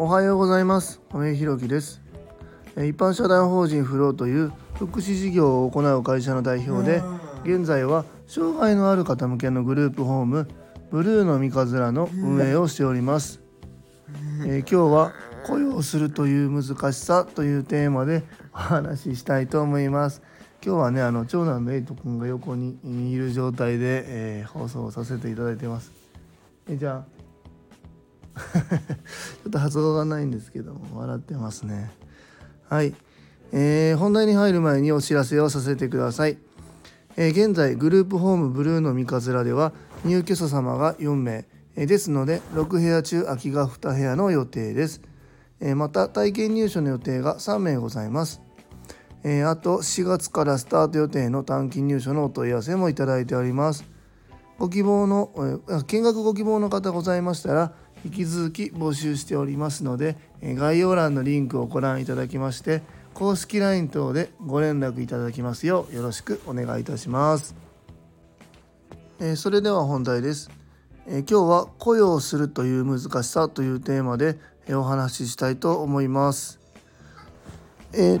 おはようございます。亀井弘樹です。一般社団法人フローという福祉事業を行う会社の代表で、現在は障害のある方向けのグループホームブルーのみかずらの運営をしております。今日は雇用するという難しさというテーマでお話ししたいと思います。今日はね、長男のエイト君が横にいる状態で、放送をさせていただいてます。じゃあちょっと発音がないんですけども笑ってますね。はい、本題に入る前にお知らせをさせてください。現在グループホームブルーのみかずらでは入居者様が4名ですので、6部屋中空きが2部屋の予定です。また体験入所の予定が3名ございます。あと4月からスタート予定の短期入所のお問い合わせもいただいております。見学ご希望の方ございましたら、引き続き募集しておりますので、概要欄のリンクをご覧いただきまして、公式 LINE 等でご連絡いただきますようよろしくお願いいたします。それでは本題です。今日は雇用するという難しさというテーマでお話ししたいと思います。昨日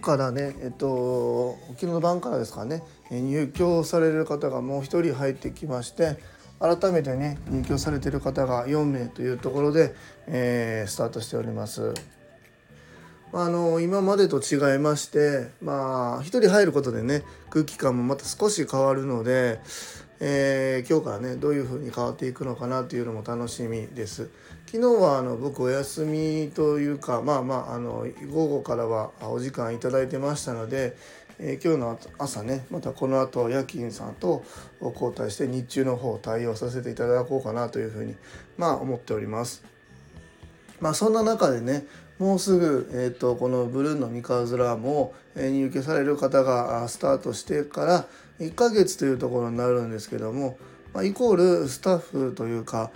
からね、昨日の晩からですかね、入居される方がもう1人入ってきまして、改めてね入居されている方が4名というところで、スタートしております。今までと違いまして、1人入ることでね空気感もまた少し変わるので、今日からねどういう風に変わっていくのかなというのも楽しみです。昨日は僕お休みというか、午後からはお時間いただいてましたので、今日の朝ねまたこの後夜勤さんと交代して日中の方対応させていただこうかなという風に思っております。そんな中でね、もうすぐ、このブルーのみかずらも入居される方がスタートしてから1ヶ月というところになるんですけども、イコールスタッフというか、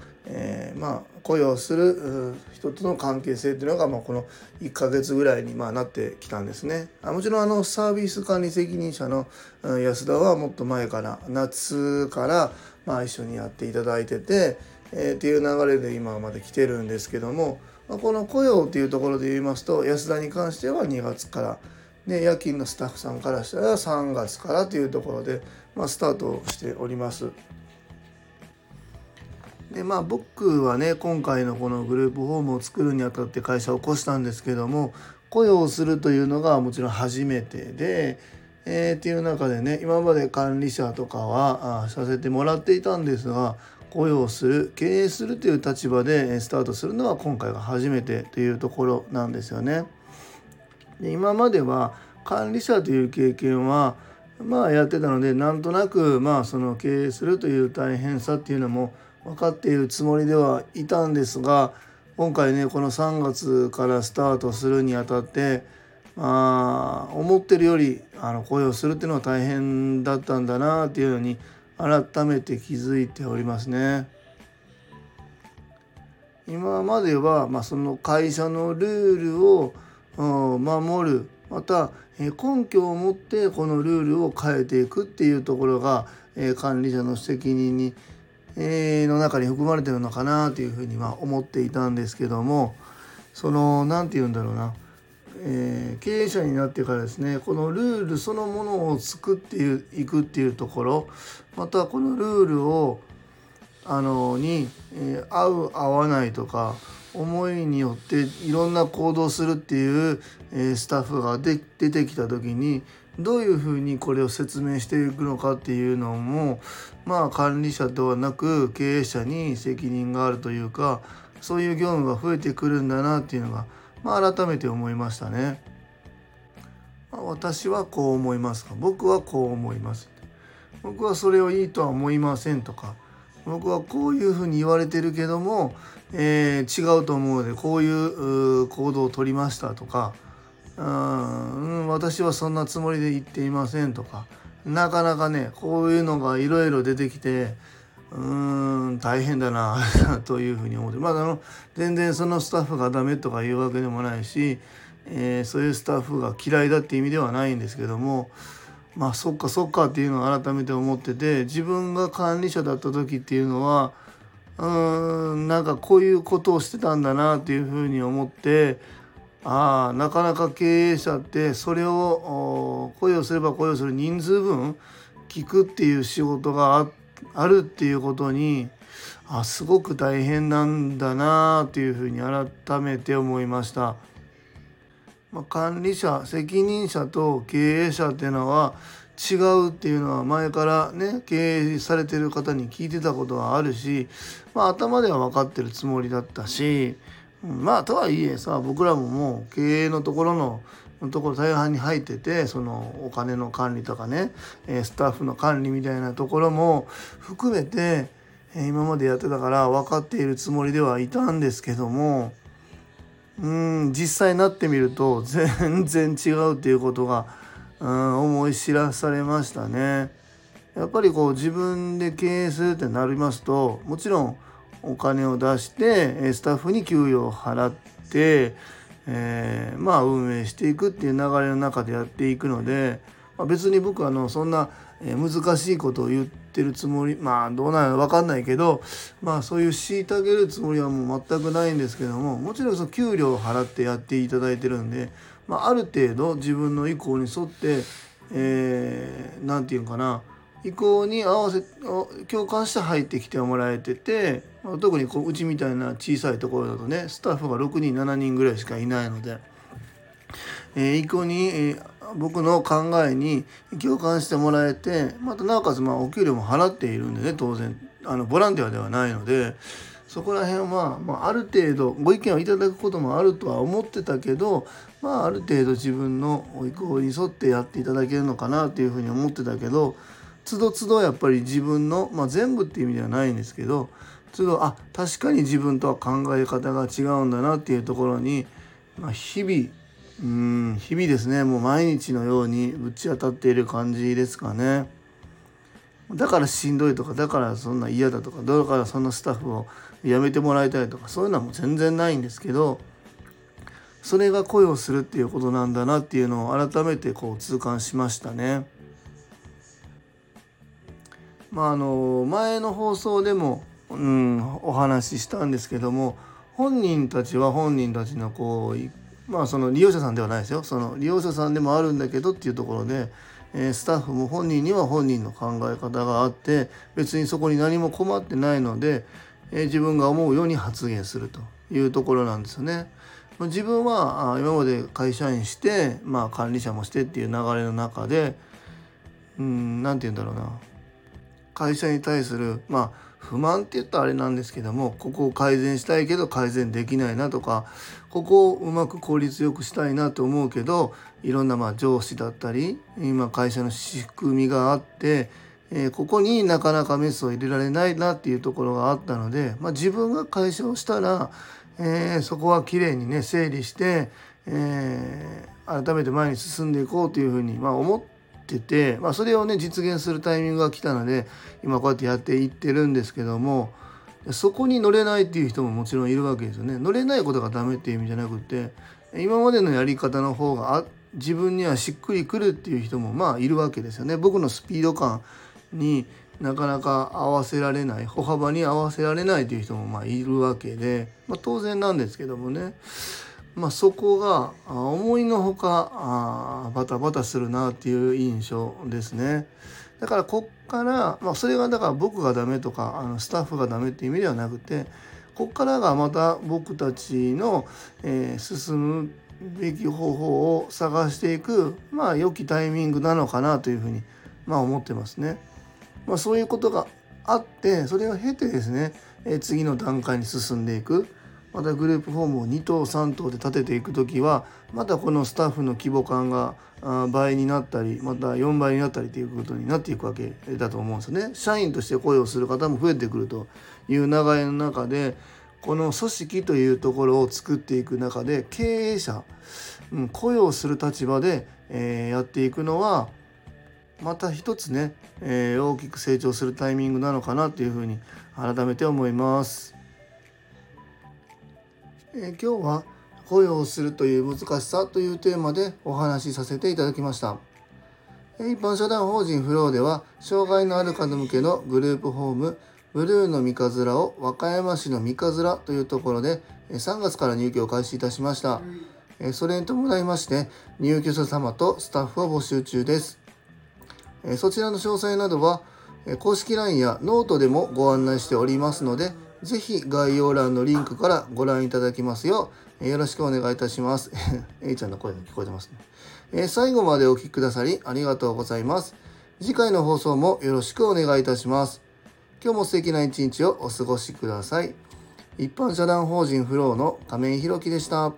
雇用する人との関係性というのが、この1ヶ月ぐらいになってきたんですね。もちろんサービス管理責任者の安田はもっと前から夏から一緒にやっていただいてて、っていう流れで今まで来てるんですけども、この雇用というところで言いますと、安田に関しては2月からで、夜勤のスタッフさんからしたら3月からというところで、スタートしております。で僕はね今回のこのグループホームを作るにあたって会社を起こしたんですけども、雇用をするというのがもちろん初めてで、っていう中でね、今まで管理者とかはさせてもらっていたんですが、雇用する経営するという立場でスタートするのは今回が初めてというところなんですよね。で今までは管理者という経験はやってたので、なんとなくその経営するという大変さっていうのも分かっているつもりではいたんですが、今回ねこの3月からスタートするにあたって、思ってるより雇用するっていうのは大変だったんだなっていうのに改めて気づいておりますね。今までは、その会社のルールを守る、また根拠を持ってこのルールを変えていくっていうところが管理者の責任にの中に含まれてるのかなというふうに思っていたんですけども、経営者になってからですね、このルールそのものを作っていくっていうところ、またこのルールを合う合わないとか思いによっていろんな行動するっていう、スタッフが出てきた時に、どういうふうにこれを説明していくのかっていうのも、管理者ではなく経営者に責任があるというか、そういう業務が増えてくるんだなっていうのが、改めて思いましたね。私はこう思いますか、僕はこう思います、僕はそれをいいとは思いませんとか、僕はこういうふうに言われてるけども、違うと思うのでこういう行動を取りましたとか、私はそんなつもりで言っていませんとか、なかなかねこういうのがいろいろ出てきて、大変だなというふうに思って、全然そのスタッフがダメとかいうわけでもないし、そういうスタッフが嫌いだって意味ではないんですけども、そっかっていうのを改めて思ってて、自分が管理者だった時っていうのはなんかこういうことをしてたんだなというふうに思って、なかなか経営者ってそれを雇用すれば雇用する人数分聞くっていう仕事があるっていうことにすごく大変なんだなというふうに改めて思いました。管理者、責任者と経営者っていうのは違うっていうのは前からね、経営されてる方に聞いてたことはあるし、頭では分かってるつもりだったし、とはいえさ、僕らももう経営のところ大半に入ってて、そのお金の管理とかね、スタッフの管理みたいなところも含めて今までやってたから分かっているつもりではいたんですけども、実際になってみると全然違うっていうことが思い知らされましたね。やっぱり自分で経営するってなりますと、もちろんお金を出してスタッフに給与を払って、運営していくっていう流れの中でやっていくので、別に僕はそんな難しいことを言ってるつもり、どうなるか分かんないけど、そういう虐げるつもりはもう全くないんですけども、もちろんその給料を払ってやっていただいてるんで、ある程度自分の意向に沿って、意向に合わせ共感して入ってきてもらえてて、特にうちみたいな小さいところだとね、スタッフが6人7人ぐらいしかいないので、意向に、僕の考えに共感してもらえて、なおかつお給料も払っているんでね、当然ボランティアではないので、そこら辺は、ある程度ご意見をいただくこともあるとは思ってたけど、ある程度自分の意向に沿ってやっていただけるのかなというふうに思ってたけど、つどつどやっぱり自分の、全部っていう意味ではないんですけど、つど確かに自分とは考え方が違うんだなっていうところに、日々ですね、もう毎日のようにぶち当たっている感じですかね。だからしんどいとか、だからそんな嫌だとか、だからそんなスタッフを辞めてもらいたいとか、そういうのはもう全然ないんですけど、それが雇用するっていうことなんだなっていうのを改めて痛感しましたね。前の放送でも、お話ししたんですけども、本人たちは本人たちのその利用者さんではないですよ。その利用者さんでもあるんだけどっていうところで、スタッフも本人には本人の考え方があって、別にそこに何も困ってないので、自分が思うように発言するというところなんですよね。自分は今まで会社員して、管理者もしてっていう流れの中で、会社に対する不満って言ったらあれなんですけども、ここを改善したいけど改善できないなとか、ここをうまく効率よくしたいなと思うけど、いろんな上司だったり今会社の仕組みがあって、ここになかなかメスを入れられないなっていうところがあったので、自分が会社をしたら、そこはきれいにね整理して、改めて前に進んでいこうというふうに思ってて、それをね実現するタイミングが来たので、今こうやってやっていってるんですけども、そこに乗れないっていう人ももちろんいるわけですよね。乗れないことがダメっていう意味じゃなくて、今までのやり方の方が自分にはしっくりくるっていう人もいるわけですよね。僕のスピード感になかなか合わせられない、歩幅に合わせられないっていう人もいるわけで、当然なんですけどもね、そこが思いのほかバタバタするなっていう印象ですね。だからこっから、それがだから僕がダメとかスタッフがダメっていう意味ではなくて、こっからがまた僕たちの、進むべき方法を探していく良きタイミングなのかなというふうに、思ってますね。そういうことがあって、それを経てですね、次の段階に進んでいく。またグループホームを2棟3棟で建てていくときは、またこのスタッフの規模感が倍になったり、また4倍になったりということになっていくわけだと思うんですよね。社員として雇用する方も増えてくるという流れの中で、この組織というところを作っていく中で、経営者、雇用する立場でやっていくのは、また一つね、大きく成長するタイミングなのかなというふうに改めて思います。今日は雇用するという難しさというテーマでお話しさせていただきました。一般社団法人フローでは、障害のある方向けのグループホーム、ブルーの三日面を和歌山市の三日面というところで3月から入居を開始いたしました。それに伴いまして入居者様とスタッフを募集中です。そちらの詳細などは公式 LINE やノートでもご案内しておりますので、ぜひ概要欄のリンクからご覧いただきますようよろしくお願いいたします。A ちゃんの声が聞こえてますね。最後までお聞きくださりありがとうございます。次回の放送もよろしくお願いいたします。今日も素敵な一日をお過ごしください。一般社団法人フローの亀井宏樹でした。